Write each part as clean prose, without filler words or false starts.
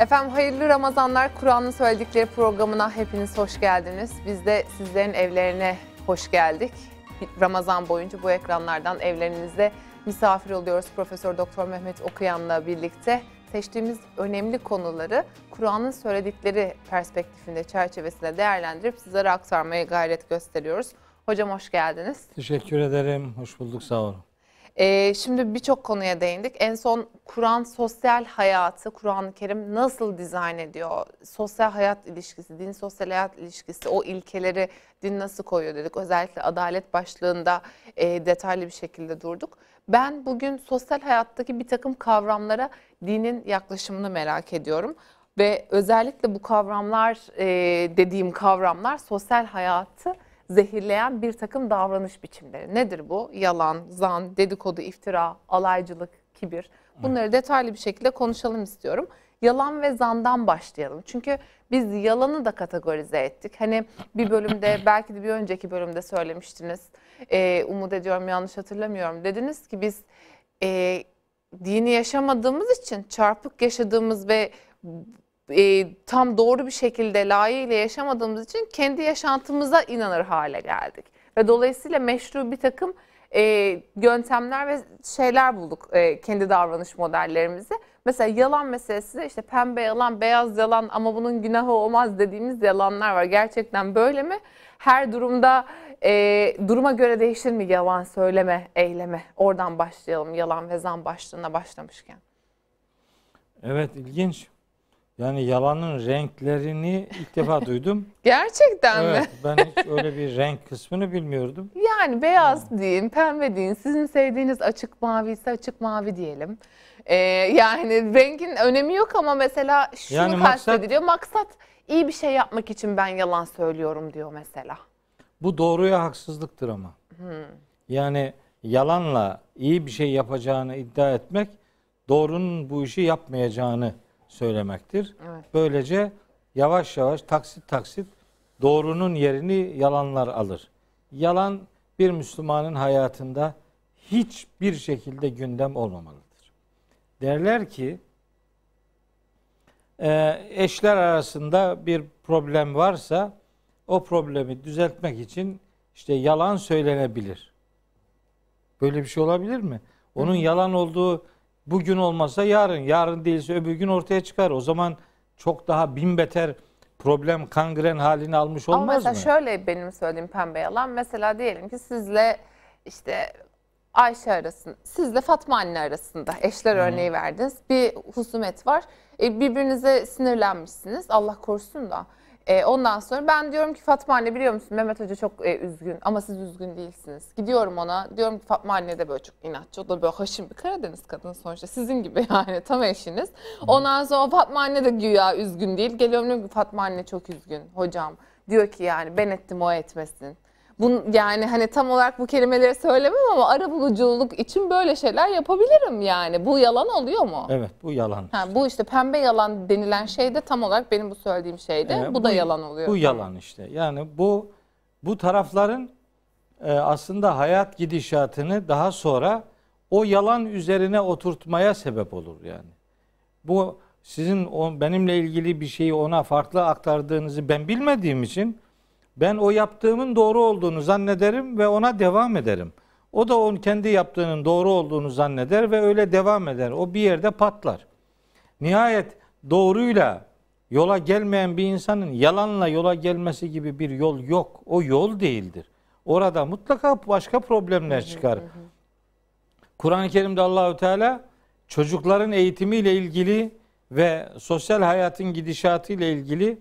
Efendim hayırlı Ramazanlar, Kur'an'ın söyledikleri programına hepiniz hoş geldiniz. Biz de sizlerin evlerine hoş geldik. Ramazan boyunca bu ekranlardan evlerinizde misafir oluyoruz. Profesör Doktor Mehmet Okuyan'la birlikte seçtiğimiz önemli konuları Kur'an'ın söyledikleri perspektifinde, çerçevesinde değerlendirip sizlere aktarmaya gayret gösteriyoruz. Hocam hoş geldiniz. Teşekkür ederim. Hoş bulduk. Sağ olun. Şimdi birçok konuya değindik. En son Kur'an sosyal hayatı, Kur'an-ı Kerim nasıl dizayn ediyor? Sosyal hayat ilişkisi, din sosyal hayat ilişkisi, o ilkeleri din nasıl koyuyor dedik. Özellikle adalet başlığında detaylı bir şekilde durduk. Ben bugün sosyal hayattaki bir takım kavramlara dinin yaklaşımını merak ediyorum. Ve özellikle bu kavramlar, dediğim kavramlar sosyal hayatı zehirleyen bir takım davranış biçimleri. Nedir bu? Yalan, zan, dedikodu, iftira, alaycılık, kibir. Bunları detaylı bir şekilde konuşalım istiyorum. Yalan ve zandan başlayalım. Çünkü biz yalanı da kategorize ettik. Hani bir bölümde, belki de bir önceki bölümde söylemiştiniz. Umut ediyorum yanlış hatırlamıyorum. Dediniz ki biz dini yaşamadığımız için çarpık yaşadığımız ve tam doğru bir şekilde layığıyla yaşamadığımız için kendi yaşantımıza inanır hale geldik. Ve dolayısıyla meşru bir takım yöntemler ve şeyler bulduk kendi davranış modellerimizi. Mesela yalan meselesi de işte pembe yalan, beyaz yalan ama bunun günahı olmaz dediğimiz yalanlar var. Gerçekten böyle mi? Her durumda duruma göre değişir mi yalan söyleme, eyleme? Oradan başlayalım yalan ve zan başlığına başlamışken. Evet, ilginç. Yani yalanın renklerini ilk defa duydum. Gerçekten evet, mi? Ben hiç öyle bir renk kısmını bilmiyordum. Yani beyaz deyin, pembe deyin, sizin sevdiğiniz açık mavi ise açık mavi diyelim. Yani rengin önemi yok ama mesela şunu yani kastediliyor. Maksat iyi bir şey yapmak için ben yalan söylüyorum diyor mesela. Bu doğruya haksızlıktır ama. Yani yalanla iyi bir şey yapacağını iddia etmek doğrunun bu işi yapmayacağını söylemektir. Evet. Böylece yavaş yavaş taksit taksit doğrunun yerini yalanlar alır. Yalan bir Müslümanın hayatında hiçbir şekilde gündem olmamalıdır. Derler ki eşler arasında bir problem varsa o problemi düzeltmek için işte yalan söylenebilir. Böyle bir şey olabilir mi? Onun yalan olduğu bugün olmasa yarın, yarın değilse öbür gün ortaya çıkar. O zaman çok daha bin beter problem kangren halini almış olmaz mı? Ama mesela şöyle benim söylediğim pembe yalan. Mesela diyelim ki sizle işte Ayşe arasında, sizle Fatma anne arasında eşler örneği verdiniz. Bir husumet var. Birbirinize sinirlenmişsiniz. Allah korusun da. Ondan sonra ben diyorum ki Fatma anne biliyor musun Mehmet Hoca çok üzgün ama siz üzgün değilsiniz. Gidiyorum ona diyorum ki Fatma anne de böyle çok inatçı, o da böyle haşin bir Karadeniz kadın sonuçta sizin gibi yani tam eşiniz. Ondan sonra Fatma anne de güya üzgün değil. Geliyorum diyorum ki Fatma anne çok üzgün hocam. Diyor ki yani ben ettim o etmesin. Yani hani tam olarak bu kelimeleri söylemem ama arabuluculuk için böyle şeyler yapabilirim yani. Bu yalan oluyor mu? Evet, bu yalan. İşte. Bu işte pembe yalan denilen şey de tam olarak benim bu söylediğim şeydi. Evet, bu da yalan oluyor. Bu yalan işte. Yani bu tarafların aslında hayat gidişatını daha sonra o yalan üzerine oturtmaya sebep olur yani. Bu sizin benimle ilgili bir şeyi ona farklı aktardığınızı ben bilmediğim için ben o yaptığımın doğru olduğunu zannederim ve ona devam ederim. O da onun kendi yaptığının doğru olduğunu zanneder ve öyle devam eder. O bir yerde patlar. Nihayet doğruyla yola gelmeyen bir insanın yalanla yola gelmesi gibi bir yol yok. O yol değildir. Orada mutlaka başka problemler çıkar. Kur'an-ı Kerim'de Allah-u Teala çocukların eğitimiyle ilgili ve sosyal hayatın gidişatıyla ilgili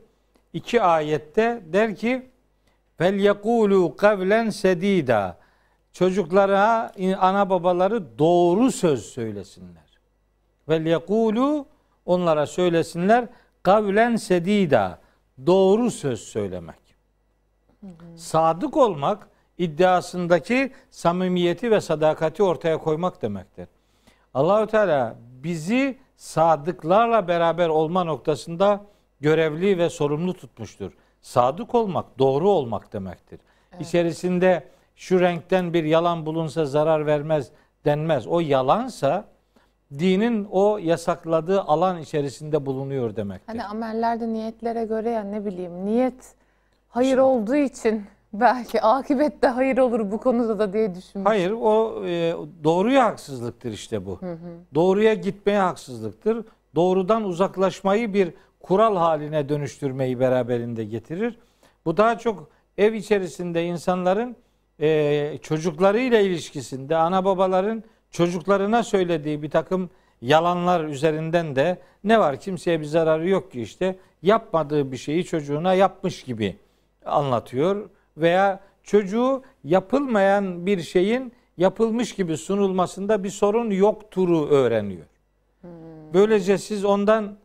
iki ayette der ki فَلْيَقُولُوا قَوْلًا سَد۪يدًا çocuklara ana babaları doğru söz söylesinler. فَلْيَقُولُوا onlara söylesinler قَوْلًا سَد۪يدًا doğru söz söylemek. Sadık olmak iddiasındaki samimiyeti ve sadakati ortaya koymak demektir. Allah-u Teala bizi sadıklarla beraber olma noktasında görevli ve sorumlu tutmuştur. Sadık olmak, doğru olmak demektir. Evet. İçerisinde şu renkten bir yalan bulunsa zarar vermez denmez. O yalansa dinin o yasakladığı alan içerisinde bulunuyor demektir. Hani amellerde niyetlere göre, ya ne bileyim, niyet hayır şimdi olduğu için belki akibette hayır olur bu konuda da diye düşünmüştüm. Hayır, o doğruya haksızlıktır işte bu. Hı hı. Doğruya gitmeye haksızlıktır. Doğrudan uzaklaşmayı bir kural haline dönüştürmeyi beraberinde getirir. Bu daha çok ev içerisinde insanların çocuklarıyla ilişkisinde, ana babaların çocuklarına söylediği bir takım yalanlar üzerinden de ne var, kimseye bir zararı yok ki işte, yapmadığı bir şeyi çocuğuna yapmış gibi anlatıyor veya çocuğu yapılmayan bir şeyin yapılmış gibi sunulmasında bir sorun yoktur'u öğreniyor. Böylece siz ondan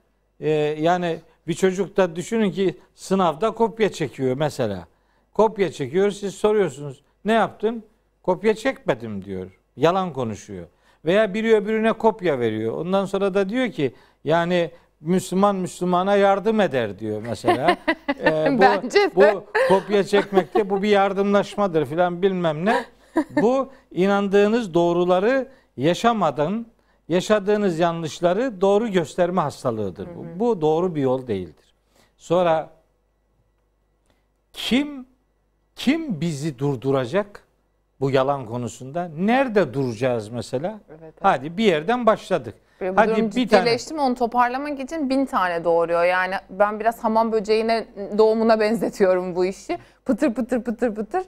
yani bir çocuk da düşünün ki sınavda kopya çekiyor mesela. Kopya çekiyor, siz soruyorsunuz ne yaptın? Kopya çekmedim diyor. Yalan konuşuyor. Veya biri öbürüne kopya veriyor. Ondan sonra da diyor ki yani Müslüman Müslümana yardım eder diyor mesela. Bu kopya çekmekte bu bir yardımlaşmadır filan bilmem ne. Bu inandığınız doğruları yaşamadan yaşadığınız yanlışları doğru gösterme hastalığıdır. Hı hı. Bu doğru bir yol değildir. Sonra kim bizi durduracak bu yalan konusunda? Nerede duracağız mesela? Evet, evet. Hadi bir yerden başladık. Bu hadi bir tane. Onu toparlamak için 1000 tane doğuruyor. Yani ben biraz hamam böceğine doğumuna benzetiyorum bu işi. Pıtır pıtır pıtır pıtır.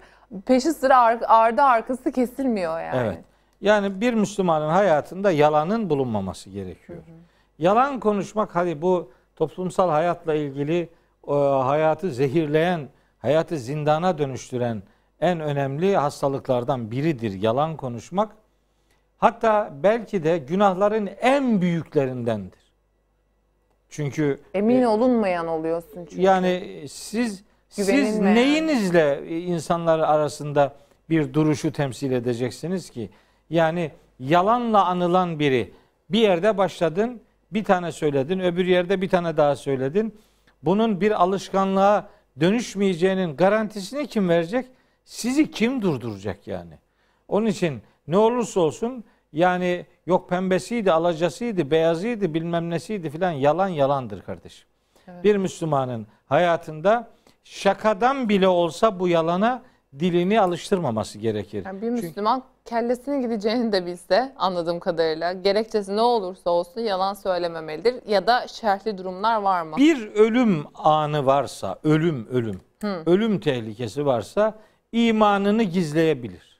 Peşi sıra ardı arkası kesilmiyor yani. Evet. Yani bir Müslümanın hayatında yalanın bulunmaması gerekiyor. Hı hı. Yalan konuşmak, hadi bu toplumsal hayatla ilgili hayatı zehirleyen, hayatı zindana dönüştüren en önemli hastalıklardan biridir yalan konuşmak. Hatta belki de günahların en büyüklerindendir. Çünkü emin olunmayan oluyorsun çünkü. Yani siz neyinizle insanlar arasında bir duruşu temsil edeceksiniz ki? Yani yalanla anılan biri, bir yerde başladın, bir tane söyledin, öbür yerde bir tane daha söyledin. Bunun bir alışkanlığa dönüşmeyeceğinin garantisini kim verecek? Sizi kim durduracak yani? Onun için ne olursa olsun yani yok pembesiydi, alacasıydı, beyazıydı, bilmem nesiydi filan, yalan yalandır kardeşim. Evet. Bir Müslümanın hayatında şakadan bile olsa bu yalana dilini alıştırmaması gerekir. Yani bir Müslüman kellesine gideceğini de bilse, anladığım kadarıyla gerekçesi ne olursa olsun yalan söylememelidir. Ya da şerhli durumlar var mı? Bir ölüm anı varsa, ölüm tehlikesi varsa imanını gizleyebilir.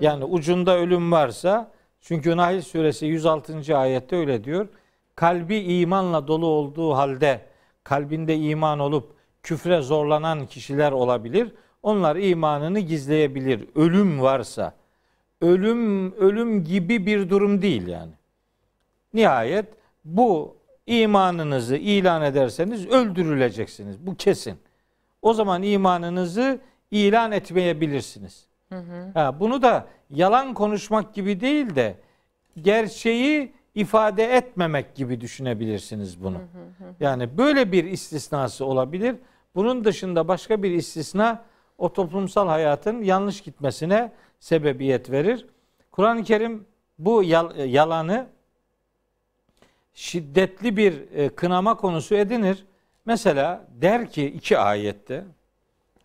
Yani ucunda ölüm varsa, çünkü Nahl Suresi 106. ayette öyle diyor. Kalbi imanla dolu olduğu halde kalbinde iman olup küfre zorlanan kişiler olabilir. Onlar imanını gizleyebilir. Ölüm varsa, ölüm gibi bir durum değil yani. Nihayet bu imanınızı ilan ederseniz öldürüleceksiniz. Bu kesin. O zaman imanınızı ilan etmeyebilirsiniz. Hı hı. Ha, bunu da yalan konuşmak gibi değil de gerçeği ifade etmemek gibi düşünebilirsiniz bunu. Hı hı hı. Yani böyle bir istisnası olabilir. Bunun dışında başka bir istisna o toplumsal hayatın yanlış gitmesine sebebiyet verir. Kur'an-ı Kerim bu yalanı şiddetli bir kınama konusu edinir. Mesela der ki 2 ayette,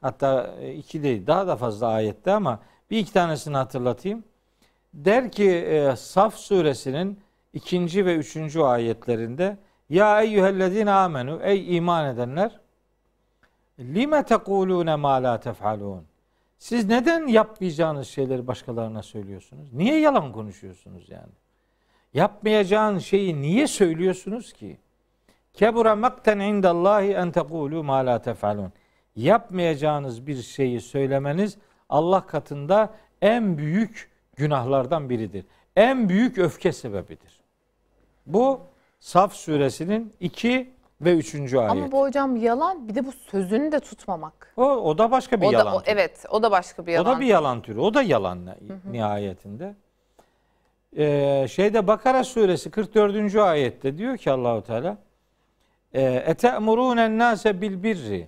hatta 2 değil daha da fazla ayette ama bir 2 tanesini hatırlatayım. Der ki Saf Suresinin 2. ve 3. ayetlerinde ya eyyühellezine amenu, ey iman edenler, lime tekulune ma la tef'alun. Siz neden yapmayacağınız şeyleri başkalarına söylüyorsunuz? Niye yalan konuşuyorsunuz yani? Yapmayacağın şeyi niye söylüyorsunuz ki? Kebura makten indallahi en tekulu ma la tef'alun. Yapmayacağınız bir şeyi söylemeniz Allah katında en büyük günahlardan biridir. En büyük öfke sebebidir. Bu Saf Suresinin 2 ve 3. ayet. Ama bu hocam yalan, bir de bu sözünü de tutmamak. O da başka bir yalan. Evet, o da başka bir yalan. O da bir yalan türü. O da yalan, hı hı, nihayetinde. Bakara Suresi 44. ayette diyor ki Allah-u Teala اَتَأْمُرُونَ النَّاسَ بِالْبِرِّ,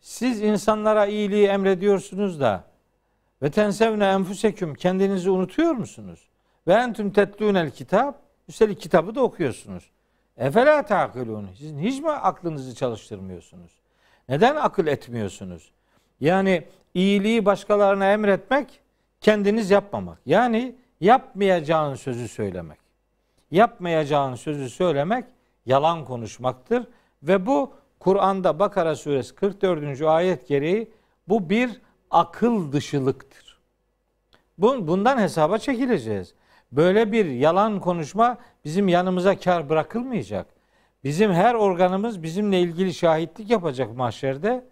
siz insanlara iyiliği emrediyorsunuz da وَتَنْسَوْنَ اَنْفُسَكُمْ, kendinizi unutuyor musunuz? وَاَنْتُمْ تَتْلُونَ الْكِتَابِ, Üstelik kitabı da okuyorsunuz. Efela ta'kilûn. Siz hiç mi aklınızı çalıştırmıyorsunuz? Neden akıl etmiyorsunuz? Yani iyiliği başkalarına emretmek, kendiniz yapmamak. Yani yapmayacağın sözü söylemek. Yapmayacağın sözü söylemek yalan konuşmaktır. Ve bu Kur'an'da Bakara Suresi 44. ayet gereği bu bir akıl dışılıktır. Bundan hesaba çekileceğiz. Böyle bir yalan konuşma bizim yanımıza kar bırakılmayacak. Bizim her organımız bizimle ilgili şahitlik yapacak mahşerde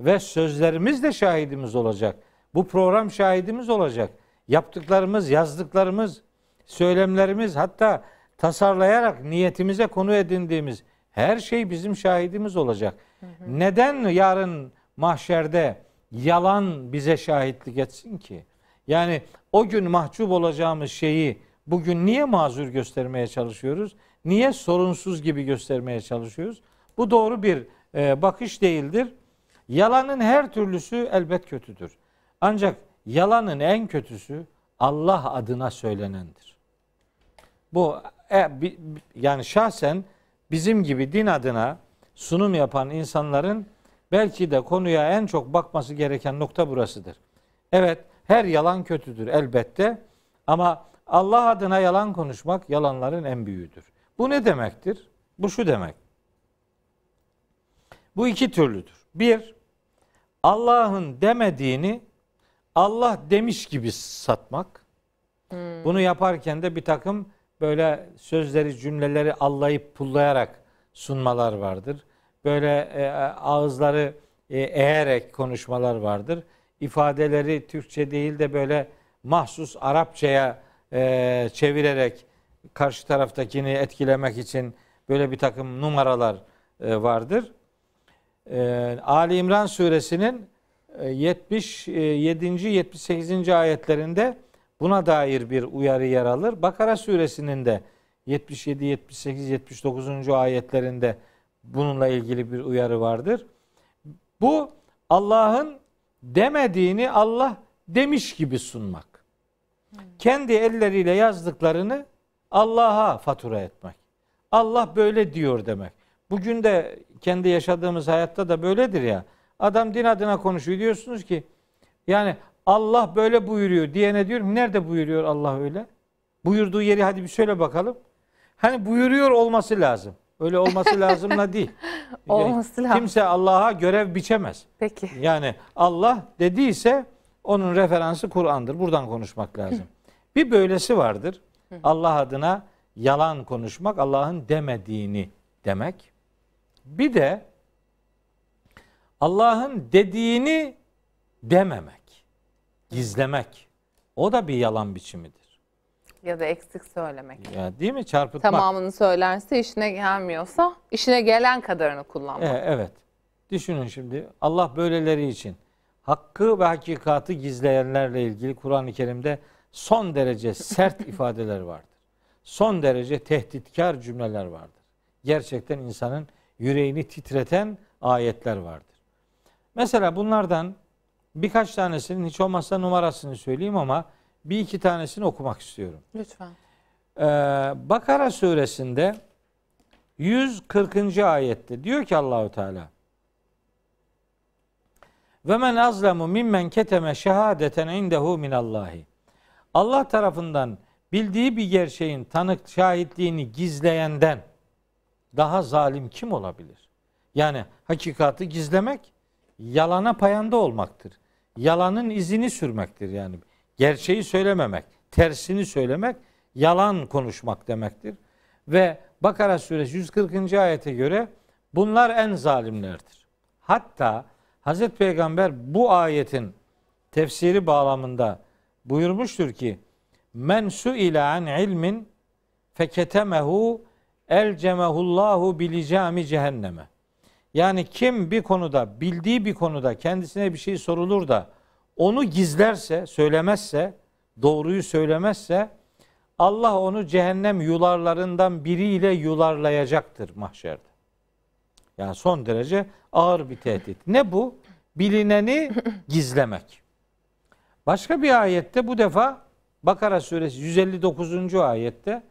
ve sözlerimiz de şahidimiz olacak. Bu program şahidimiz olacak. Yaptıklarımız, yazdıklarımız, söylemlerimiz, hatta tasarlayarak niyetimize konu edindiğimiz her şey bizim şahidimiz olacak. Hı hı. Neden yarın mahşerde yalan bize şahitlik etsin ki? Yani o gün mahcup olacağımız şeyi bugün niye mazur göstermeye çalışıyoruz? Niye sorunsuz gibi göstermeye çalışıyoruz? Bu doğru bir bakış değildir. Yalanın her türlüsü elbet kötüdür. Ancak yalanın en kötüsü Allah adına söylenendir. Bu yani şahsen bizim gibi din adına sunum yapan insanların belki de konuya en çok bakması gereken nokta burasıdır. Evet, her yalan kötüdür elbette ama Allah adına yalan konuşmak yalanların en büyüğüdür. Bu ne demektir? Bu şu demek. Bu iki türlüdür. Bir, Allah'ın demediğini Allah demiş gibi satmak. Bunu yaparken de bir takım böyle sözleri, cümleleri allayıp pullayarak sunmalar vardır. Böyle ağızları eğerek konuşmalar vardır. İfadeleri Türkçe değil de böyle mahsus Arapçaya çevirerek karşı taraftakini etkilemek için böyle bir takım numaralar vardır. Âl-i İmran Suresinin 77. 78. ayetlerinde buna dair bir uyarı yer alır. Bakara Suresinin de 77, 78, 79. ayetlerinde bununla ilgili bir uyarı vardır. Bu Allah'ın demediğini Allah demiş gibi sunmak. Kendi elleriyle yazdıklarını Allah'a fatura etmek. Allah böyle diyor demek. Bugün de kendi yaşadığımız hayatta da böyledir ya. Adam din adına konuşuyor, diyorsunuz ki yani Allah böyle buyuruyor diyene diyorum, nerede buyuruyor Allah öyle? Buyurduğu yeri hadi bir söyle bakalım. Hani buyuruyor olması lazım. Öyle olması lazımla değil. Olması lazım. Kimse Allah'a görev biçemez. Peki. Yani Allah dediyse onun referansı Kur'an'dır. Buradan konuşmak lazım. Bir böylesi vardır. Allah adına yalan konuşmak, Allah'ın demediğini demek. Bir de Allah'ın dediğini dememek, gizlemek. O da bir yalan biçimidir. Ya da eksik söylemek. Ya değil mi? Çarpıtmak. Tamamını söylerse işine gelmiyorsa işine gelen kadarını kullanmak. Evet. Düşünün şimdi Allah böyleleri için hakkı ve hakikatı gizleyenlerle ilgili Kur'an-ı Kerim'de son derece sert ifadeler vardır. Son derece tehditkar cümleler vardır. Gerçekten insanın yüreğini titreten ayetler vardır. Mesela bunlardan birkaç tanesinin hiç olmazsa numarasını söyleyeyim ama bir iki tanesini okumak istiyorum. Lütfen. Bakara suresinde 140. ayette diyor ki Allah-u Teala ve men azlemu mimmen keteme şehadeten indehu minallahi. Allah tarafından bildiği bir gerçeğin tanık şahitliğini gizleyenden daha zalim kim olabilir? Yani hakikati gizlemek yalana payanda olmaktır. Yalanın izini sürmektir yani. Gerçeği söylememek, tersini söylemek yalan konuşmak demektir. Ve Bakara suresi 140. ayete göre bunlar en zalimlerdir. Hatta Hz. Peygamber bu ayetin tefsiri bağlamında buyurmuştur ki men su'ile an ilmin feketemehu elcemehullahu bilicami cehenneme. Yani kim bir konuda, bildiği bir konuda kendisine bir şey sorulur da onu gizlerse, söylemezse, doğruyu söylemezse Allah onu cehennem yularlarından biriyle yularlayacaktır mahşerde. Yani son derece ağır bir tehdit. Ne bu? Bilineni gizlemek. Başka bir ayette bu defa Bakara suresi 159. ayette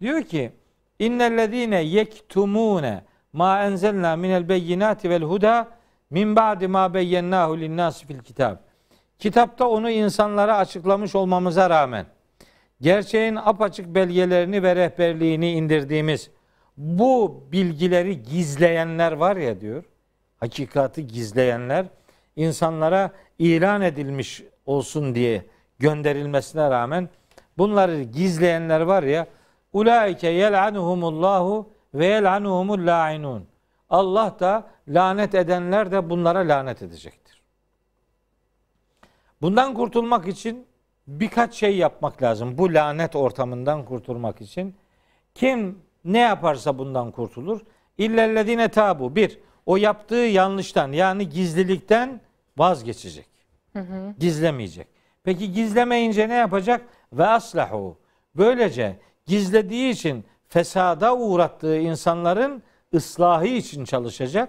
Diyor ki: İnnellezîne yektumûne mâ enzelnâ minel beyyinâti vel hudâ min ba'di mâ beyyennâhu linnâsi fil kitâb. Kitapta onu insanlara açıklamış olmamıza rağmen gerçeğin apaçık belgelerini ve rehberliğini indirdiğimiz bu bilgileri gizleyenler var ya diyor. Hakikati gizleyenler, insanlara ilan edilmiş olsun diye gönderilmesine rağmen bunları gizleyenler var ya, ulaike yel'anuhumullahu ve yel'anuhumul la'inun. Allah da, lanet edenler de bunlara lanet edecektir. Bundan kurtulmak için birkaç şey yapmak lazım. Bu lanet ortamından kurtulmak için. Kim ne yaparsa bundan kurtulur. İllellezine tabu. Bir, o yaptığı yanlıştan, yani gizlilikten vazgeçecek. Gizlemeyecek. Peki gizlemeyince ne yapacak? Ve aslahu. Böylece gizlediği için fesada uğrattığı insanların ıslahı için çalışacak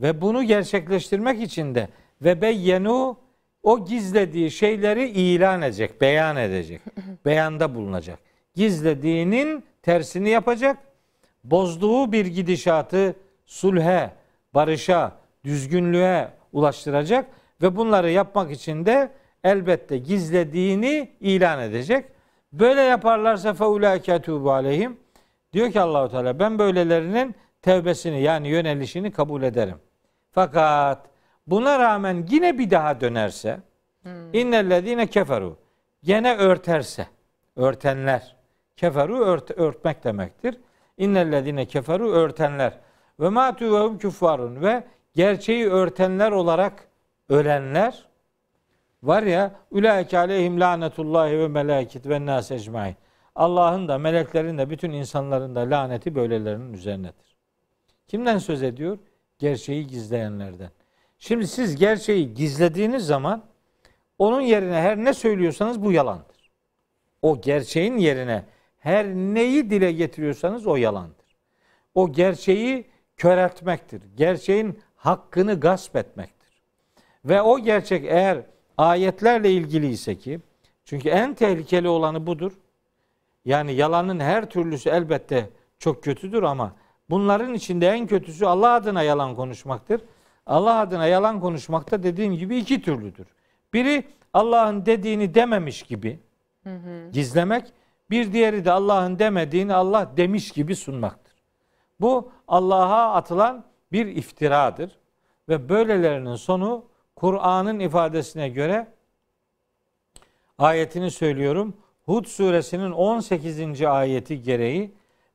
ve bunu gerçekleştirmek için de ve beyyenu, o gizlediği şeyleri ilan edecek, beyan edecek, beyanda bulunacak. Gizlediğinin tersini yapacak, bozduğu bir gidişatı sulhe, barışa, düzgünlüğe ulaştıracak ve bunları yapmak için de elbette gizlediğini ilan edecek. Böyle yaparlarsa feulâke etûbü aleyhim. Diyor ki Allah-u Teala, ben böylelerinin tevbesini, yani yönelişini kabul ederim. Fakat buna rağmen yine bir daha dönerse, innellezîne keferû, gene örterse, örtenler, keferû örtmek demektir. İnnellezîne keferû, örtenler. Ve mâtû ve hum küffarun, ve gerçeği örtenler olarak ölenler var ya, ulaike aleyhim lanetullahi ve melâket ve nâs ecmaîn. Allah'ın da, meleklerin de, bütün insanların da laneti böylelerinin üzerinedir. Kimden söz ediyor? Gerçeği gizleyenlerden. Şimdi siz gerçeği gizlediğiniz zaman onun yerine her ne söylüyorsanız bu yalandır. O gerçeğin yerine her neyi dile getiriyorsanız o yalandır. O gerçeği köreltmektir. Gerçeğin hakkını gasp etmektir. Ve o gerçek eğer ayetlerle ilgili ise, ki çünkü en tehlikeli olanı budur. Yani yalanın her türlüsü elbette çok kötüdür ama bunların içinde en kötüsü Allah adına yalan konuşmaktır. Allah adına yalan konuşmakta dediğim gibi iki türlüdür. Biri Allah'ın dediğini dememiş gibi gizlemek, bir diğeri de Allah'ın demediğini Allah demiş gibi sunmaktır. Bu Allah'a atılan bir iftiradır ve böylelerinin sonu Kur'an'ın ifadesine göre, ayetini söylüyorum, Hud Suresinin 18. ayeti gereği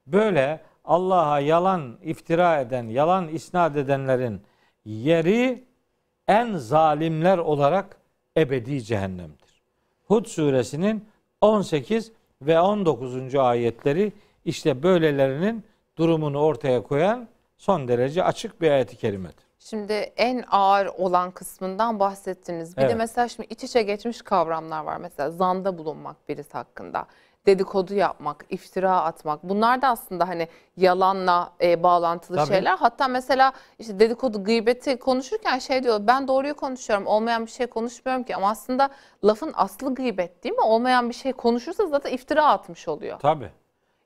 böyle Allah'a yalan iftira eden, yalan isnat edenlerin yeri en zalimler olarak ebedi cehennemdir. Hud Suresinin 18 ve 19. ayetleri işte böylelerinin durumunu ortaya koyan son derece açık bir ayet-i kerimedir. Şimdi en ağır olan kısmından bahsettiniz. Bir de mesela şimdi iç içe geçmiş kavramlar var. Mesela zanda bulunmak birisi hakkında, dedikodu yapmak, iftira atmak. Bunlar da aslında hani yalanla bağlantılı şeyler. Hatta mesela işte dedikodu, gıybeti konuşurken şey diyor, ben doğruyu konuşuyorum, olmayan bir şey konuşmuyorum ki. Ama aslında lafın aslı gıybet değil mi? Olmayan bir şey konuşursa zaten iftira atmış oluyor. Tabii.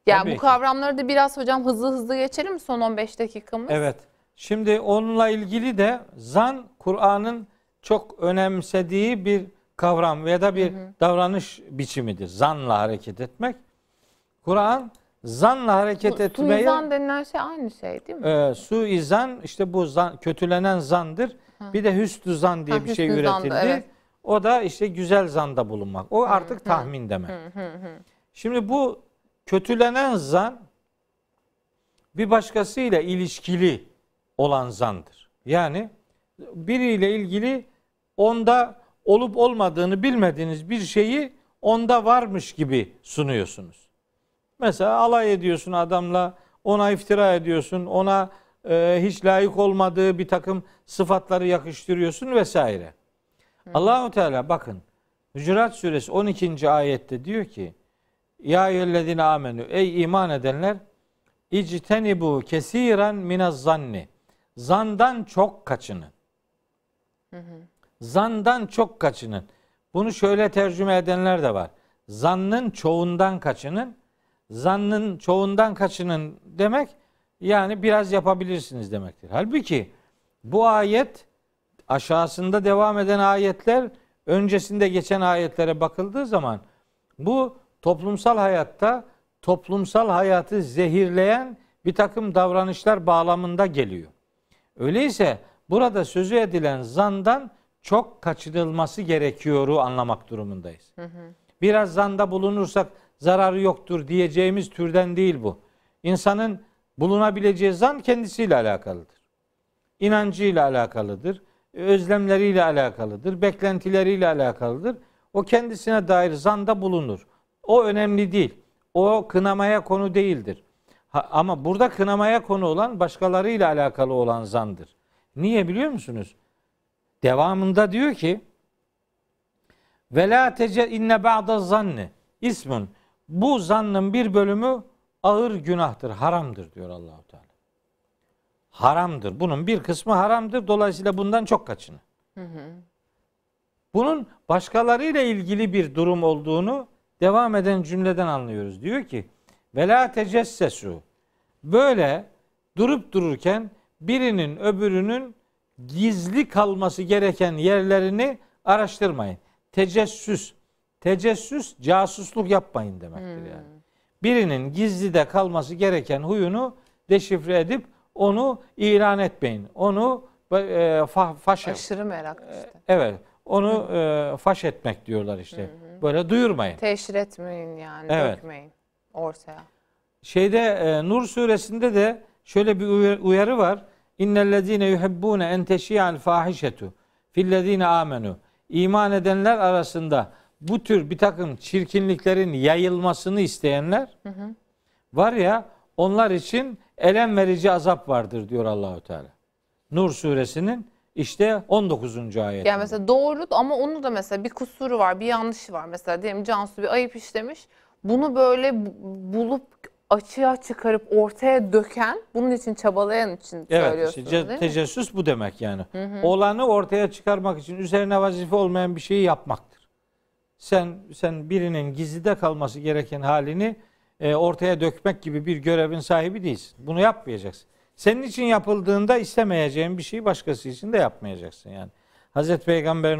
Yani tabii bu kavramları da biraz hocam hızlı geçelim mi? Son 15 dakikamız. Evet. Şimdi onunla ilgili de zan, Kur'an'ın çok önemsediği bir kavram ya da bir davranış biçimidir. Zanla hareket etmek. Kur'an zanla hareket etmeyi... Suizan denilen şey aynı şey değil mi? Suizan işte bu zan, kötülenen zandır. Bir de hüsnü zan diye bir şey üretildi. O da işte güzel zanda bulunmak. O artık tahmin demek. Şimdi bu kötülenen zan bir başkasıyla ilişkili olan zandır. Yani biriyle ilgili onda olup olmadığını bilmediğiniz bir şeyi onda varmış gibi sunuyorsunuz. Mesela alay ediyorsun adamla, ona iftira ediyorsun, ona hiç layık olmadığı bir takım sıfatları yakıştırıyorsun vesaire. Allah-u Teala bakın Hücrat Suresi 12. ayette diyor ki: Ya eyyühellezine amenü, ey iman edenler, ictenibu kesiran minez zanni. Zandan çok kaçının. Zandan çok kaçının. Bunu şöyle tercüme edenler de var. Zannın çoğundan kaçının. zannın çoğundan kaçının demek, yani biraz yapabilirsiniz demektir. Halbuki bu ayet, aşağısında devam eden ayetler, öncesinde geçen ayetlere bakıldığı zaman bu toplumsal hayatta toplumsal hayatı zehirleyen bir takım davranışlar bağlamında geliyor. Öyleyse burada sözü edilen zandan çok kaçınılması gerekiyoru anlamak durumundayız. Hı hı. Biraz zanda bulunursak zararı yoktur diyeceğimiz türden değil bu. İnsanın bulunabileceği zan kendisiyle alakalıdır. İnancıyla alakalıdır. Özlemleriyle alakalıdır. Beklentileriyle alakalıdır. O kendisine dair zanda bulunur. O önemli değil. O kınamaya konu değildir. Ama burada kınamaya konu olan başkalarıyla alakalı olan zandır. Niye biliyor musunuz? Devamında diyor ki وَلَا تَجَلْ اِنَّ بَعْدَ الظَّنِّ İsmun. Bu zannın bir bölümü ağır günahtır, haramdır diyor Allah-u Teala. Haramdır. Bunun bir kısmı haramdır. Dolayısıyla bundan çok kaçının. Hı hı. Bunun başkalarıyla ilgili bir durum olduğunu devam eden cümleden anlıyoruz. Diyor ki وَلَا تَجَسَّسُوا Böyle durup dururken birinin öbürünün gizli kalması gereken yerlerini araştırmayın. Tecessüs. Tecessüs casusluk yapmayın demektir yani. Birinin gizlide kalması gereken huyunu deşifre edip onu ilan etmeyin. Onu faş etmek. Aşırı merak işte. Evet. Onu faş etmek diyorlar işte. Böyle duyurmayın. Teşhir etmeyin yani. Evet. Dökmeyin ortaya. Nur suresinde de şöyle bir uyarı var. İnnellezine yuhibbune en teşi'al fahişetu fillezine amenu. İman edenler arasında bu tür bir takım çirkinliklerin yayılmasını isteyenler var ya, onlar için elem verici azap vardır diyor Allah-u Teala. Nur suresinin işte 19. ayet. Yani mesela doğru ama onu da mesela bir kusuru var, bir yanlışı var. Mesela diyelim Cansu bir ayıp işlemiş. Bunu böyle bulup açığa çıkarıp ortaya döken, bunun için çabalayan için söylüyorsunuz değil mi? Evet, tecessüs bu demek yani. Hı hı. Olanı ortaya çıkarmak için üzerine vazife olmayan bir şeyi yapmaktır. Sen birinin gizlide kalması gereken halini ortaya dökmek gibi bir görevin sahibi değilsin. Bunu yapmayacaksın. Senin için yapıldığında istemeyeceğin bir şeyi başkası için de yapmayacaksın yani. Hz. Peygamber'in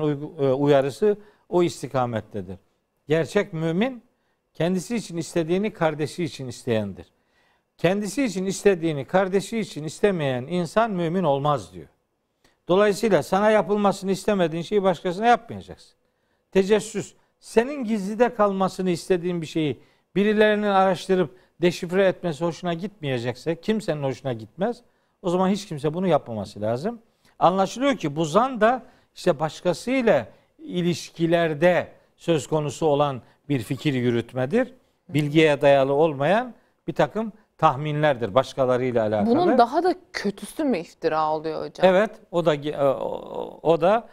uyarısı o istikamettedir. Gerçek mümin kendisi için istediğini kardeşi için isteyendir. Kendisi için istediğini kardeşi için istemeyen insan mümin olmaz diyor. Dolayısıyla sana yapılmasını istemediğin şeyi başkasına yapmayacaksın. Tecessüs, senin gizlide kalmasını istediğin bir şeyi birilerinin araştırıp deşifre etmesi hoşuna gitmeyecekse, kimsenin hoşuna gitmez, o zaman hiç kimse bunu yapmaması lazım. Anlaşılıyor ki bu zan da işte başkasıyla ilişkilerde söz konusu olan bir fikir yürütmedir. Bilgiye dayalı olmayan bir takım tahminlerdir başkalarıyla alakalı. Bunun daha da kötüsü mü iftira oluyor hocam? Evet, o da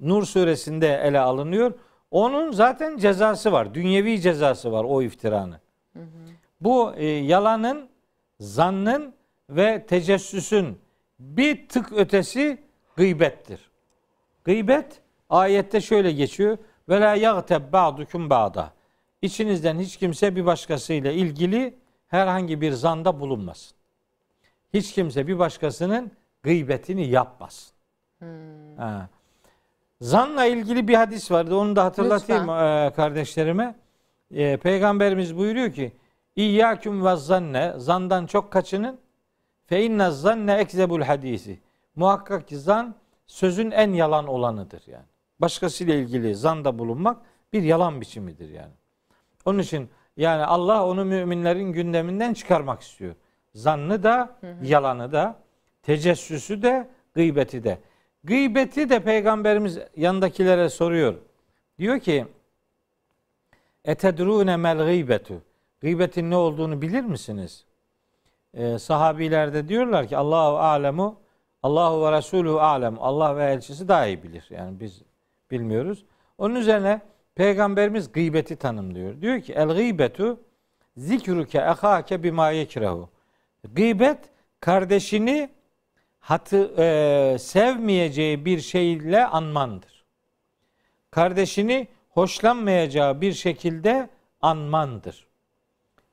Nur suresinde ele alınıyor. Onun zaten cezası var. Dünyevi cezası var o iftiranın. Hı hı. Bu yalanın, zannın ve tecessüsün bir tık ötesi gıybettir. Gıybet ayette şöyle geçiyor. Ve la yagteb ba'dukum ba'da. İçinizden hiç kimse bir başkasıyla ilgili herhangi bir zanda bulunmasın. Hiç kimse bir başkasının gıybetini yapmasın. Hmm. Ha. Zanla ilgili bir hadis vardı. Onu da hatırlatayım kardeşlerime. Peygamberimiz buyuruyor ki İyyâküm ve zanne, zandan çok kaçının. Fe inne zanne ekzebul hadisi. Muhakkak ki zan sözün en yalan olanıdır yani. Başkasıyla ilgili zanda bulunmak bir yalan biçimidir yani. Onun için yani Allah onu müminlerin gündeminden çıkarmak istiyor. Zannı da, yalanı da, tecessüsü de, gıybeti de. Gıybeti de Peygamberimiz yanındakilere soruyor. Diyor ki etedrûne mel gıybetu. Gıybetin ne olduğunu bilir misiniz? Sahabilerde diyorlar ki Allahu alemu, Allahu ve Resulü alem. Allah ve elçisi daha iyi bilir. Yani biz bilmiyoruz. Onun üzerine Peygamberimiz gıybeti tanımlıyor. Diyor ki el gıybetu zikruke ehake bima yekrehu. Gıybet kardeşini sevmeyeceği bir şeyle anmandır. Kardeşini hoşlanmayacağı bir şekilde anmandır.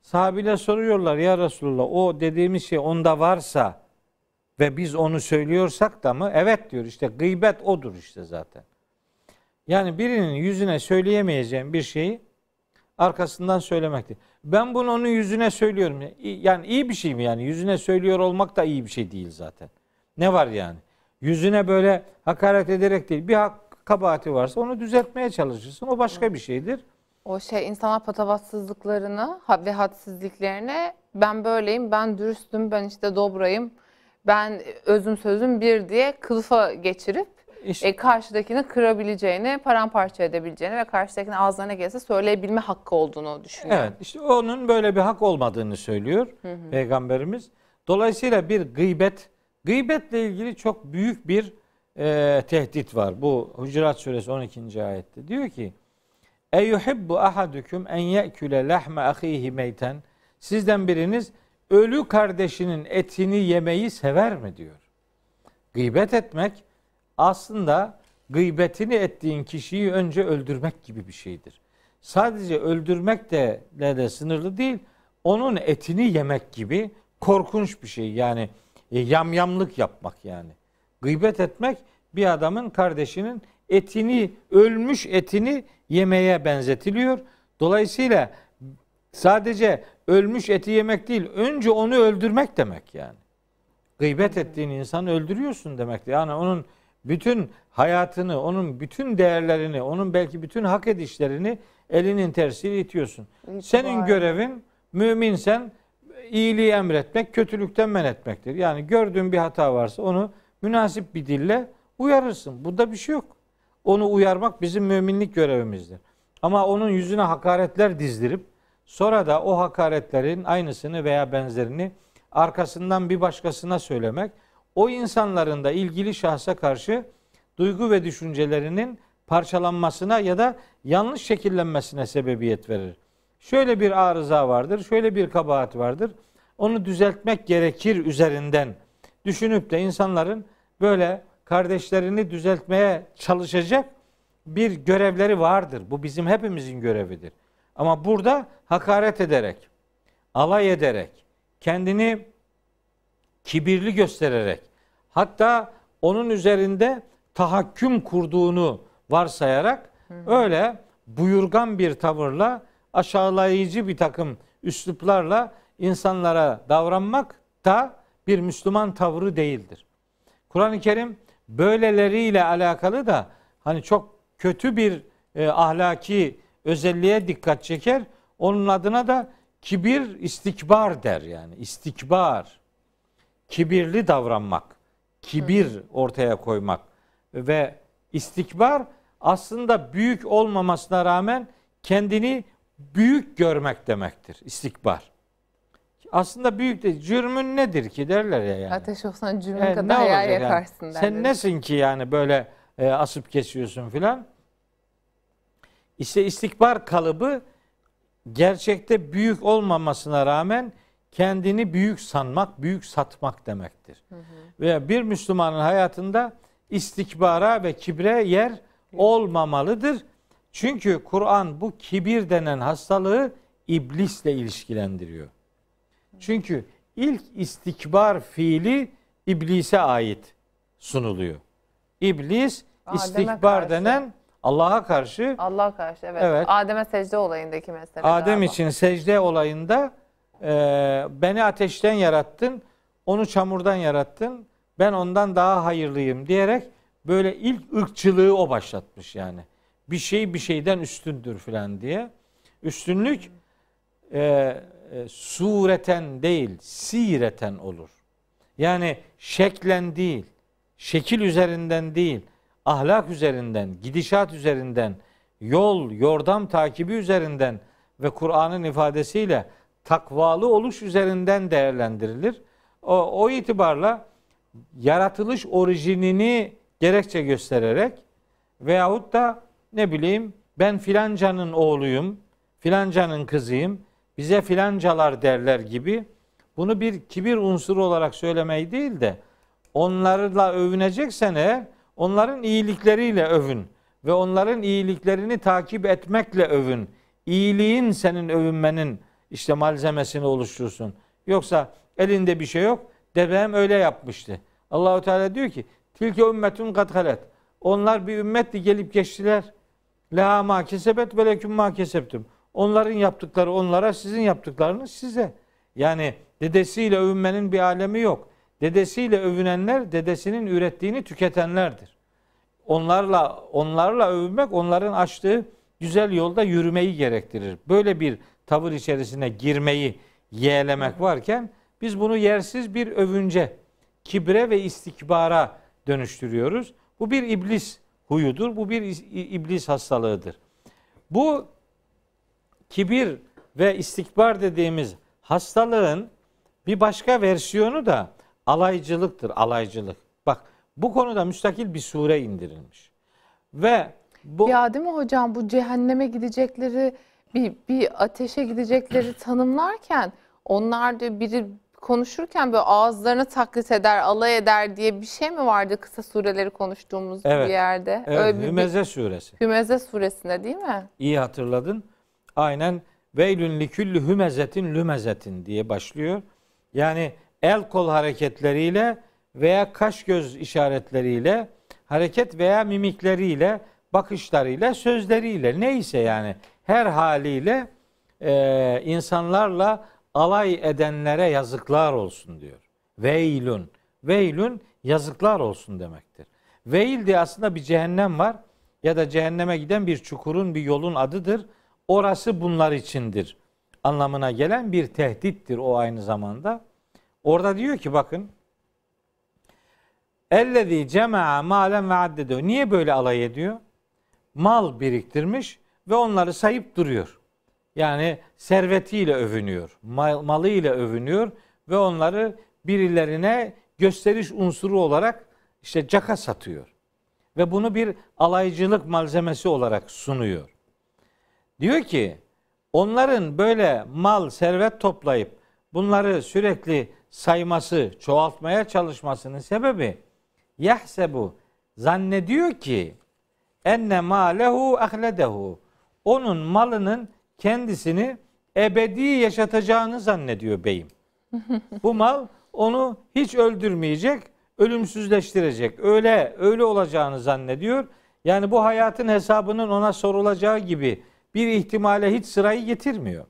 Sahabiler soruyorlar, ya Resulullah o dediğimiz şey onda varsa ve biz onu söylüyorsak da mı? Evet diyor, işte gıybet odur işte zaten. Yani birinin yüzüne söyleyemeyeceğim bir şeyi arkasından söylemektir. Ben bunu onun yüzüne söylüyorum. Yani iyi bir şey mi yani? Yüzüne söylüyor olmak da iyi bir şey değil zaten. Ne var yani? Yüzüne böyle hakaret ederek değil. Bir kabahati varsa onu düzeltmeye çalışırsın. O başka bir şeydir. O şey, insanlar patavatsızlıklarını ve hadsizliklerine ben böyleyim, ben dürüstüm, ben işte dobrayım, ben özüm sözüm bir diye kılıfa geçirip işte karşıdakini kırabileceğini, paramparça edebileceğini ve karşıdakinin ağzına gelirse söyleyebilme hakkı olduğunu düşünüyor. Evet, işte onun böyle bir hak olmadığını söylüyor Peygamberimiz. Dolayısıyla bir gıybet, gıybetle ilgili çok büyük bir tehdit var. Bu Hücrat Suresi 12. ayette diyor ki, "Eyuhibbu ahadukum en ye'kule lahma ahihi meyten." Sizden biriniz ölü kardeşinin etini yemeyi sever mi diyor. Gıybet etmek aslında gıybetini ettiğin kişiyi önce öldürmek gibi bir şeydir. Sadece öldürmek de sınırlı değil, onun etini yemek gibi korkunç bir şey. Yani yamyamlık yapmak yani. Gıybet etmek bir adamın kardeşinin etini, ölmüş etini yemeye benzetiliyor. Dolayısıyla sadece ölmüş eti yemek değil, önce onu öldürmek demek yani. Gıybet ettiğin insanı öldürüyorsun demek. Yani onun bütün hayatını, onun bütün değerlerini, onun belki bütün hak edişlerini elinin tersiyle itiyorsun. Senin görevin, müminsen, iyiliği emretmek, kötülükten men etmektir. Yani gördüğün bir hata varsa onu münasip bir dille uyarırsın. Bunda bir şey yok. Onu uyarmak bizim müminlik görevimizdir. Ama onun yüzüne hakaretler dizdirip sonra da o hakaretlerin aynısını veya benzerini arkasından bir başkasına söylemek, o insanların da ilgili şahsa karşı duygu ve düşüncelerinin parçalanmasına ya da yanlış şekillenmesine sebebiyet verir. Şöyle bir arıza vardır, şöyle bir kabahat vardır. Onu düzeltmek gerekir üzerinden düşünüp de insanların böyle kardeşlerini düzeltmeye çalışacak bir görevleri vardır. Bu bizim hepimizin görevidir. Ama burada hakaret ederek, alay ederek, kendini kibirli göstererek, hatta onun üzerinde tahakküm kurduğunu varsayarak öyle buyurgan bir tavırla, aşağılayıcı bir takım üsluplarla insanlara davranmak da bir Müslüman tavrı değildir. Kur'an-ı Kerim böyleleriyle alakalı da hani çok kötü bir ahlaki özelliğe dikkat çeker. Onun adına da kibir, istikbar der yani. İstikbar, kibirli davranmak, kibir ortaya koymak ve istikbar aslında büyük olmamasına rağmen kendini büyük görmek demektir istikbar. Aslında büyük de cürmün nedir ki derler ya yani. Ateş olsan cürmün kadar hayal yakarsın yani. Sen nesin ki yani böyle asıp kesiyorsun filan. İşte istikbar kalıbı gerçekte büyük olmamasına rağmen kendini büyük sanmak, büyük satmak demektir. Ve bir Müslümanın hayatında istikbara ve kibre yer olmamalıdır. Çünkü Kur'an bu kibir denen hastalığı iblisle ilişkilendiriyor. Çünkü ilk istikbar fiili iblise ait sunuluyor. İblis istikbar denen Allah'a karşı. Allah'a karşı evet. Adem'e secde olayındaki mesele. Adem için secde olayında beni ateşten yarattın, onu çamurdan yarattın, ben ondan daha hayırlıyım diyerek böyle ilk ırkçılığı o başlatmış yani. Bir şey bir şeyden üstündür filan diye. Üstünlük sureten değil, sireten olur. Yani şeklen değil, şekil üzerinden değil, ahlak üzerinden, gidişat üzerinden, yol, yordam takibi üzerinden ve Kur'an'ın ifadesiyle takvalı oluş üzerinden değerlendirilir. O itibarla yaratılış orijinini gerekçe göstererek veyahut da ne bileyim ben filancanın oğluyum, filancanın kızıyım, bize filancalar derler gibi bunu bir kibir unsuru olarak söylemeyi değil de onlarla övüneceksen eğer onların iyilikleriyle övün ve onların iyiliklerini takip etmekle övün. İyiliğin senin övünmenin işte malzemesini oluştursun. Yoksa elinde bir şey yok. Devem öyle yapmıştı. Allah-u Teala diyor ki: "Tilke ümmetun kad halet." Onlar bir ümmetti, gelip geçtiler. "Leha ma kesebet ve leküm ma kesebtum." Onların yaptıkları onlara, sizin yaptıklarınız size. Yani dedesiyle övünmenin bir alemi yok. Dedesiyle övünenler dedesinin ürettiğini tüketenlerdir. Onlarla övünmek onların açtığı güzel yolda yürümeyi gerektirir. Böyle bir tavır içerisine girmeyi yeğlemek varken biz bunu yersiz bir övünce, kibre ve istikbara dönüştürüyoruz. Bu bir iblis huyudur. Bu bir iblis hastalığıdır. Bu kibir ve istikbar dediğimiz hastalığın bir başka versiyonu da alaycılıktır. Alaycılık. Bak, bu konuda müstakil bir sure indirilmiş. Ve bu... Ya değil mi hocam, bu cehenneme gidecekleri, bir ateşe gidecekleri tanımlarken onlar da biri konuşurken böyle ağızlarını taklit eder, alay eder diye bir şey mi vardı kısa sureleri konuştuğumuz evet, bir yerde? Evet, öyle bir, Hümeze Suresi. Hümeze Suresi'nde değil mi? İyi hatırladın. Aynen. Veylün liküllü hümezetin lümezetin diye başlıyor. Yani el kol hareketleriyle veya kaş göz işaretleriyle, hareket veya mimikleriyle, bakışlarıyla, sözleriyle, neyse yani her haliyle insanlarla alay edenlere yazıklar olsun diyor. Veylün. Veylün yazıklar olsun demektir. Veil diye aslında bir cehennem var ya da cehenneme giden bir çukurun, bir yolun adıdır. Orası bunlar içindir anlamına gelen bir tehdittir o aynı zamanda. Orada diyor ki bakın, ellezî cema'a mâlen ve addede. Niye böyle alay ediyor? Mal biriktirmiş ve onları sayıp duruyor. Yani servetiyle övünüyor, malıyla övünüyor ve onları birilerine gösteriş unsuru olarak işte caka satıyor. Ve bunu bir alaycılık malzemesi olarak sunuyor. Diyor ki onların böyle mal, servet toplayıp bunları sürekli sayması, çoğaltmaya çalışmasının sebebi yahsebu, zannediyor ki enne malehu ahledehu, onun malının kendisini ebedi yaşatacağını zannediyor beyim. Bu mal onu hiç öldürmeyecek, ölümsüzleştirecek. Öyle olacağını zannediyor. Yani bu hayatın hesabının ona sorulacağı gibi bir ihtimale hiç sırayı getirmiyor.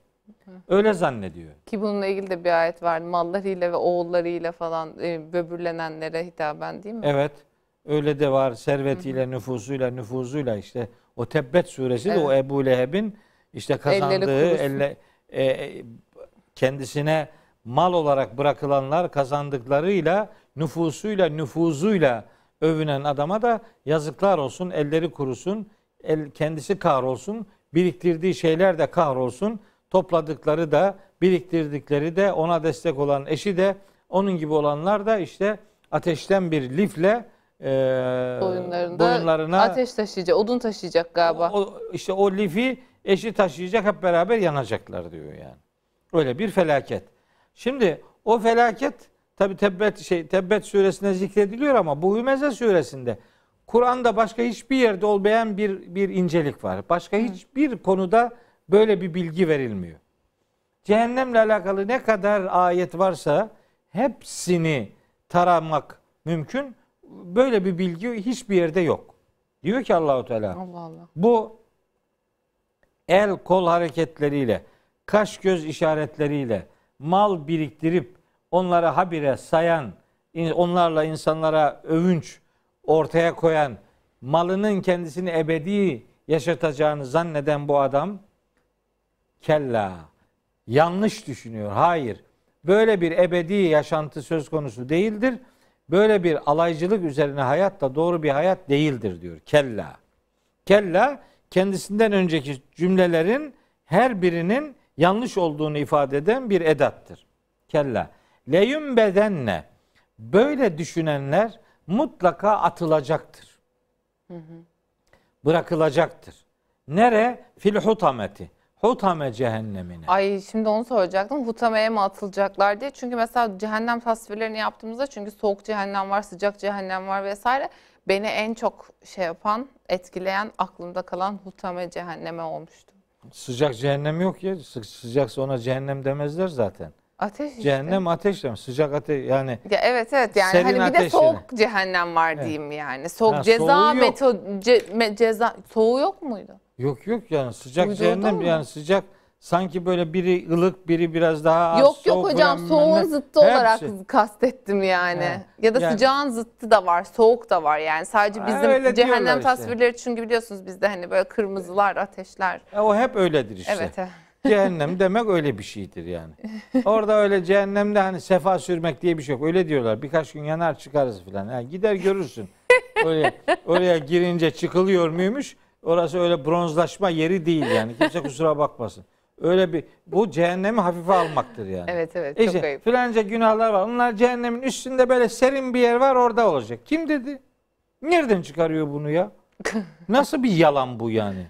Öyle zannediyor. Ki bununla ilgili de bir ayet var. Mallarıyla ve oğullarıyla falan böbürlenenlere hitaben değil mi? Evet. Öyle de var. Servetiyle, nüfuzuyla işte o Tebbet Suresi de evet. O Ebu Leheb'in işte kazandığı, kendisine mal olarak bırakılanlar kazandıklarıyla, nüfuzuyla övünen adama da yazıklar olsun, elleri kurusun, kendisi kahrolsun, biriktirdiği şeyler de kahrolsun, topladıkları da, biriktirdikleri de, ona destek olan eşi de, onun gibi olanlar da işte ateşten bir lifle boyunlarına ateş taşıyacak, odun taşıyacak galiba. İşte o lifi eşi taşıyacak, hep beraber yanacaklar diyor yani. Öyle bir felaket. Şimdi o felaket tabi Tebbet Suresi'nde zikrediliyor ama bu Hümeze Suresi'nde Kur'an'da başka hiçbir yerde olmayan bir incelik var. Başka hiçbir konuda böyle bir bilgi verilmiyor. Cehennemle alakalı ne kadar ayet varsa hepsini taramak mümkün. Böyle bir bilgi hiçbir yerde yok. Diyor ki Allah-u Teala. Allah Allah. Bu el kol hareketleriyle, kaş göz işaretleriyle mal biriktirip onlara habire sayan, onlarla insanlara övünç ortaya koyan, malının kendisini ebedi yaşatacağını zanneden bu adam kella, yanlış düşünüyor. Hayır. Böyle bir ebedi yaşantı söz konusu değildir. Böyle bir alaycılık üzerine hayat da doğru bir hayat değildir diyor. Kella. Kella kendisinden önceki cümlelerin her birinin yanlış olduğunu ifade eden bir edattır. Kella. Leyum bedenne. Böyle düşünenler mutlaka atılacaktır. Bırakılacaktır. Nere? Fil hutameti. Hutame cehennemine. Ay şimdi onu soracaktım. Hutame'ye mi atılacaklar diye. Çünkü mesela cehennem tasvirlerini yaptığımızda, çünkü soğuk cehennem var, sıcak cehennem var vesaire. Beni en çok etkileyen, aklımda kalan Hutame cehenneme olmuştu. Sıcak cehennem yok ya. Sıcaksa ona cehennem demezler zaten. Ateş işte. Cehennem ateş demek. Sıcak ateş yani. Ya evet evet yani hani bir de soğuk yani. Cehennem var evet. Diyeyim yani. Soğuk yani ceza ceza soğuğu yok muydu? Yok yok yani sıcak uydurdu cehennem mu? Yani sıcak sanki böyle biri ılık biri biraz daha yok, az. Yok yok hocam soğuğun zıttı olarak kastettim yani. He. Ya da yani, sıcağın zıttı da var soğuk da var yani sadece bizim cehennem işte. Tasvirleri çünkü biliyorsunuz bizde hani böyle kırmızılar ateşler. O hep öyledir işte. Evet. He. Cehennem demek öyle bir şeydir yani. Orada öyle cehennemde hani sefa sürmek diye bir şey yok. Öyle diyorlar. Birkaç gün yanar çıkarız falan. Yani gider görürsün. Oraya girince çıkılıyor muymuş? Orası öyle bronzlaşma yeri değil yani. Kimse kusura bakmasın. Öyle bir bu cehennemi hafife almaktır yani. Evet evet işte, çok ayıp. Filanca günahlar var. Onlar cehennemin üstünde böyle serin bir yer var orada olacak. Kim dedi? Nereden çıkarıyor bunu ya? Nasıl bir yalan bu yani?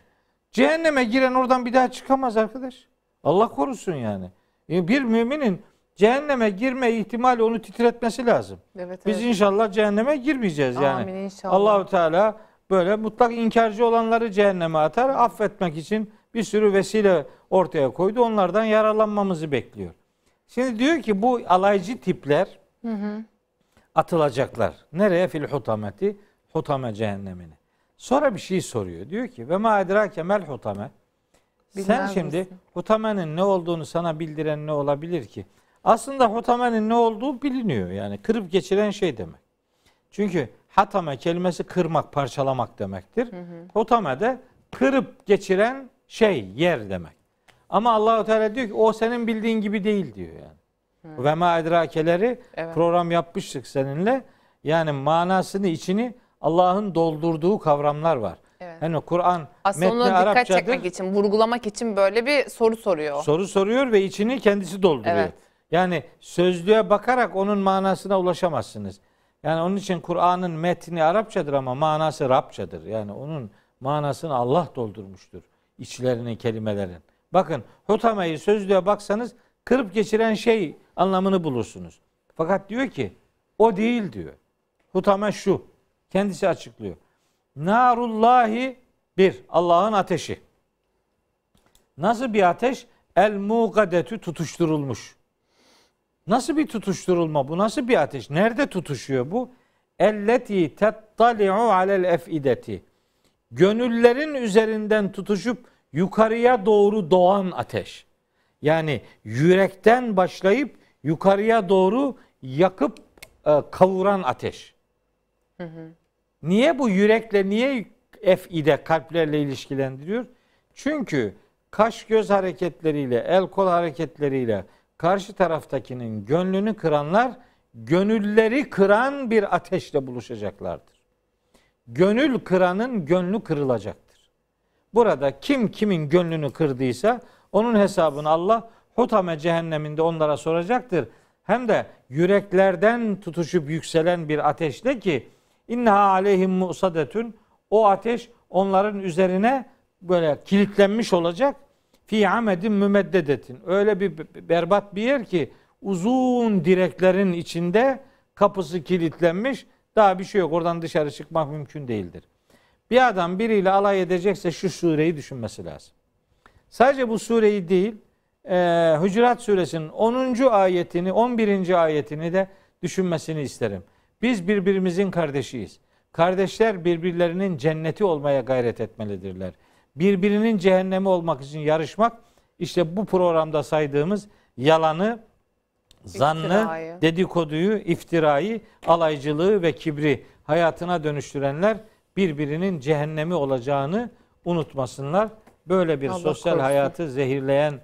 Cehenneme giren oradan bir daha çıkamaz arkadaş. Allah korusun yani. Bir müminin cehenneme girme ihtimali onu titretmesi lazım. Evet, biz evet. İnşallah cehenneme girmeyeceğiz yani. Amin inşallah. Allah-u Teala böyle mutlak inkarcı olanları cehenneme atar. Affetmek için bir sürü vesile ortaya koydu. Onlardan yararlanmamızı bekliyor. Şimdi diyor ki bu alaycı tipler atılacaklar. Nereye? Fil hutameti. Hutame cehennemine. Sonra bir şey soruyor. Diyor ki ve ma edrake mel hutame. Sen şimdi hutamenin ne olduğunu sana bildiren ne olabilir ki? Aslında hutamenin ne olduğu biliniyor. Yani kırıp geçiren şey demek. Çünkü hatame kelimesi kırmak, parçalamak demektir. Hutame de kırıp geçiren şey, yer demek. Ama Allah-u Teala diyor ki o senin bildiğin gibi değil diyor yani. Ve ma edrakeleri program yapmıştık seninle. Yani manasını, içini Allah'ın doldurduğu kavramlar var. Evet. Yani Kur'an aslında metni Arapçadır. Dikkat çekmek için, vurgulamak için böyle bir soru soruyor. Soru soruyor ve içini kendisi dolduruyor. Evet. Yani sözlüğe bakarak onun manasına ulaşamazsınız. Yani onun için Kur'an'ın metni Arapçadır ama manası Rabçadır. Yani onun manasını Allah doldurmuştur. İçlerinin, kelimelerin. Bakın hutameyi sözlüğe baksanız kırıp geçiren şey anlamını bulursunuz. Fakat diyor ki o değil diyor. Hutame şu. Kendisi açıklıyor. Narullahi bir. Allah'ın ateşi. Nasıl bir ateş? El mugadetü tutuşturulmuş. Nasıl bir tutuşturulma bu? Nasıl bir ateş? Nerede tutuşuyor bu? Elleti tettali'u alel efideti. Gönüllerin üzerinden tutuşup yukarıya doğru doğan ateş. Yani yürekten başlayıp yukarıya doğru yakıp kavuran ateş. Niye bu yürekle, niye ef'ide kalplerle ilişkilendiriyor? Çünkü kaş göz hareketleriyle, el kol hareketleriyle karşı taraftakinin gönlünü kıranlar, gönülleri kıran bir ateşle buluşacaklardır. Gönül kıranın gönlü kırılacaktır. Burada kim kimin gönlünü kırdıysa onun hesabını Allah hutame cehenneminde onlara soracaktır. Hem de yüreklerden tutuşup yükselen bir ateşle ki İnneha aleyhim musadetün. O ateş onların üzerine böyle kilitlenmiş olacak. Fi amedin mümeddedetin. Öyle bir berbat bir yer ki uzun direklerin içinde kapısı kilitlenmiş. Daha bir şey yok. Oradan dışarı çıkmak mümkün değildir. Bir adam biriyle alay edecekse şu sureyi düşünmesi lazım. Sadece bu sureyi değil, Hücrat Suresinin 10. ayetini, 11. ayetini de düşünmesini isterim. Biz birbirimizin kardeşiyiz. Kardeşler birbirlerinin cenneti olmaya gayret etmelidirler. Birbirinin cehennemi olmak için yarışmak, işte bu programda saydığımız yalanı, zannı, dedikoduyu, iftirayı, alaycılığı ve kibri hayatına dönüştürenler birbirinin cehennemi olacağını unutmasınlar. Böyle bir sosyal hayatı zehirleyen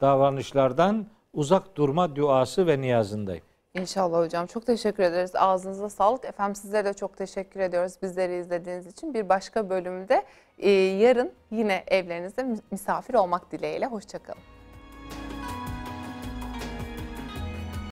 davranışlardan uzak durma duası ve niyazındayım. İnşallah hocam. Çok teşekkür ederiz. Ağzınıza sağlık. Efendim sizlere de çok teşekkür ediyoruz. Bizleri izlediğiniz için bir başka bölümde yarın yine evlerinizde misafir olmak dileğiyle. Hoşçakalın.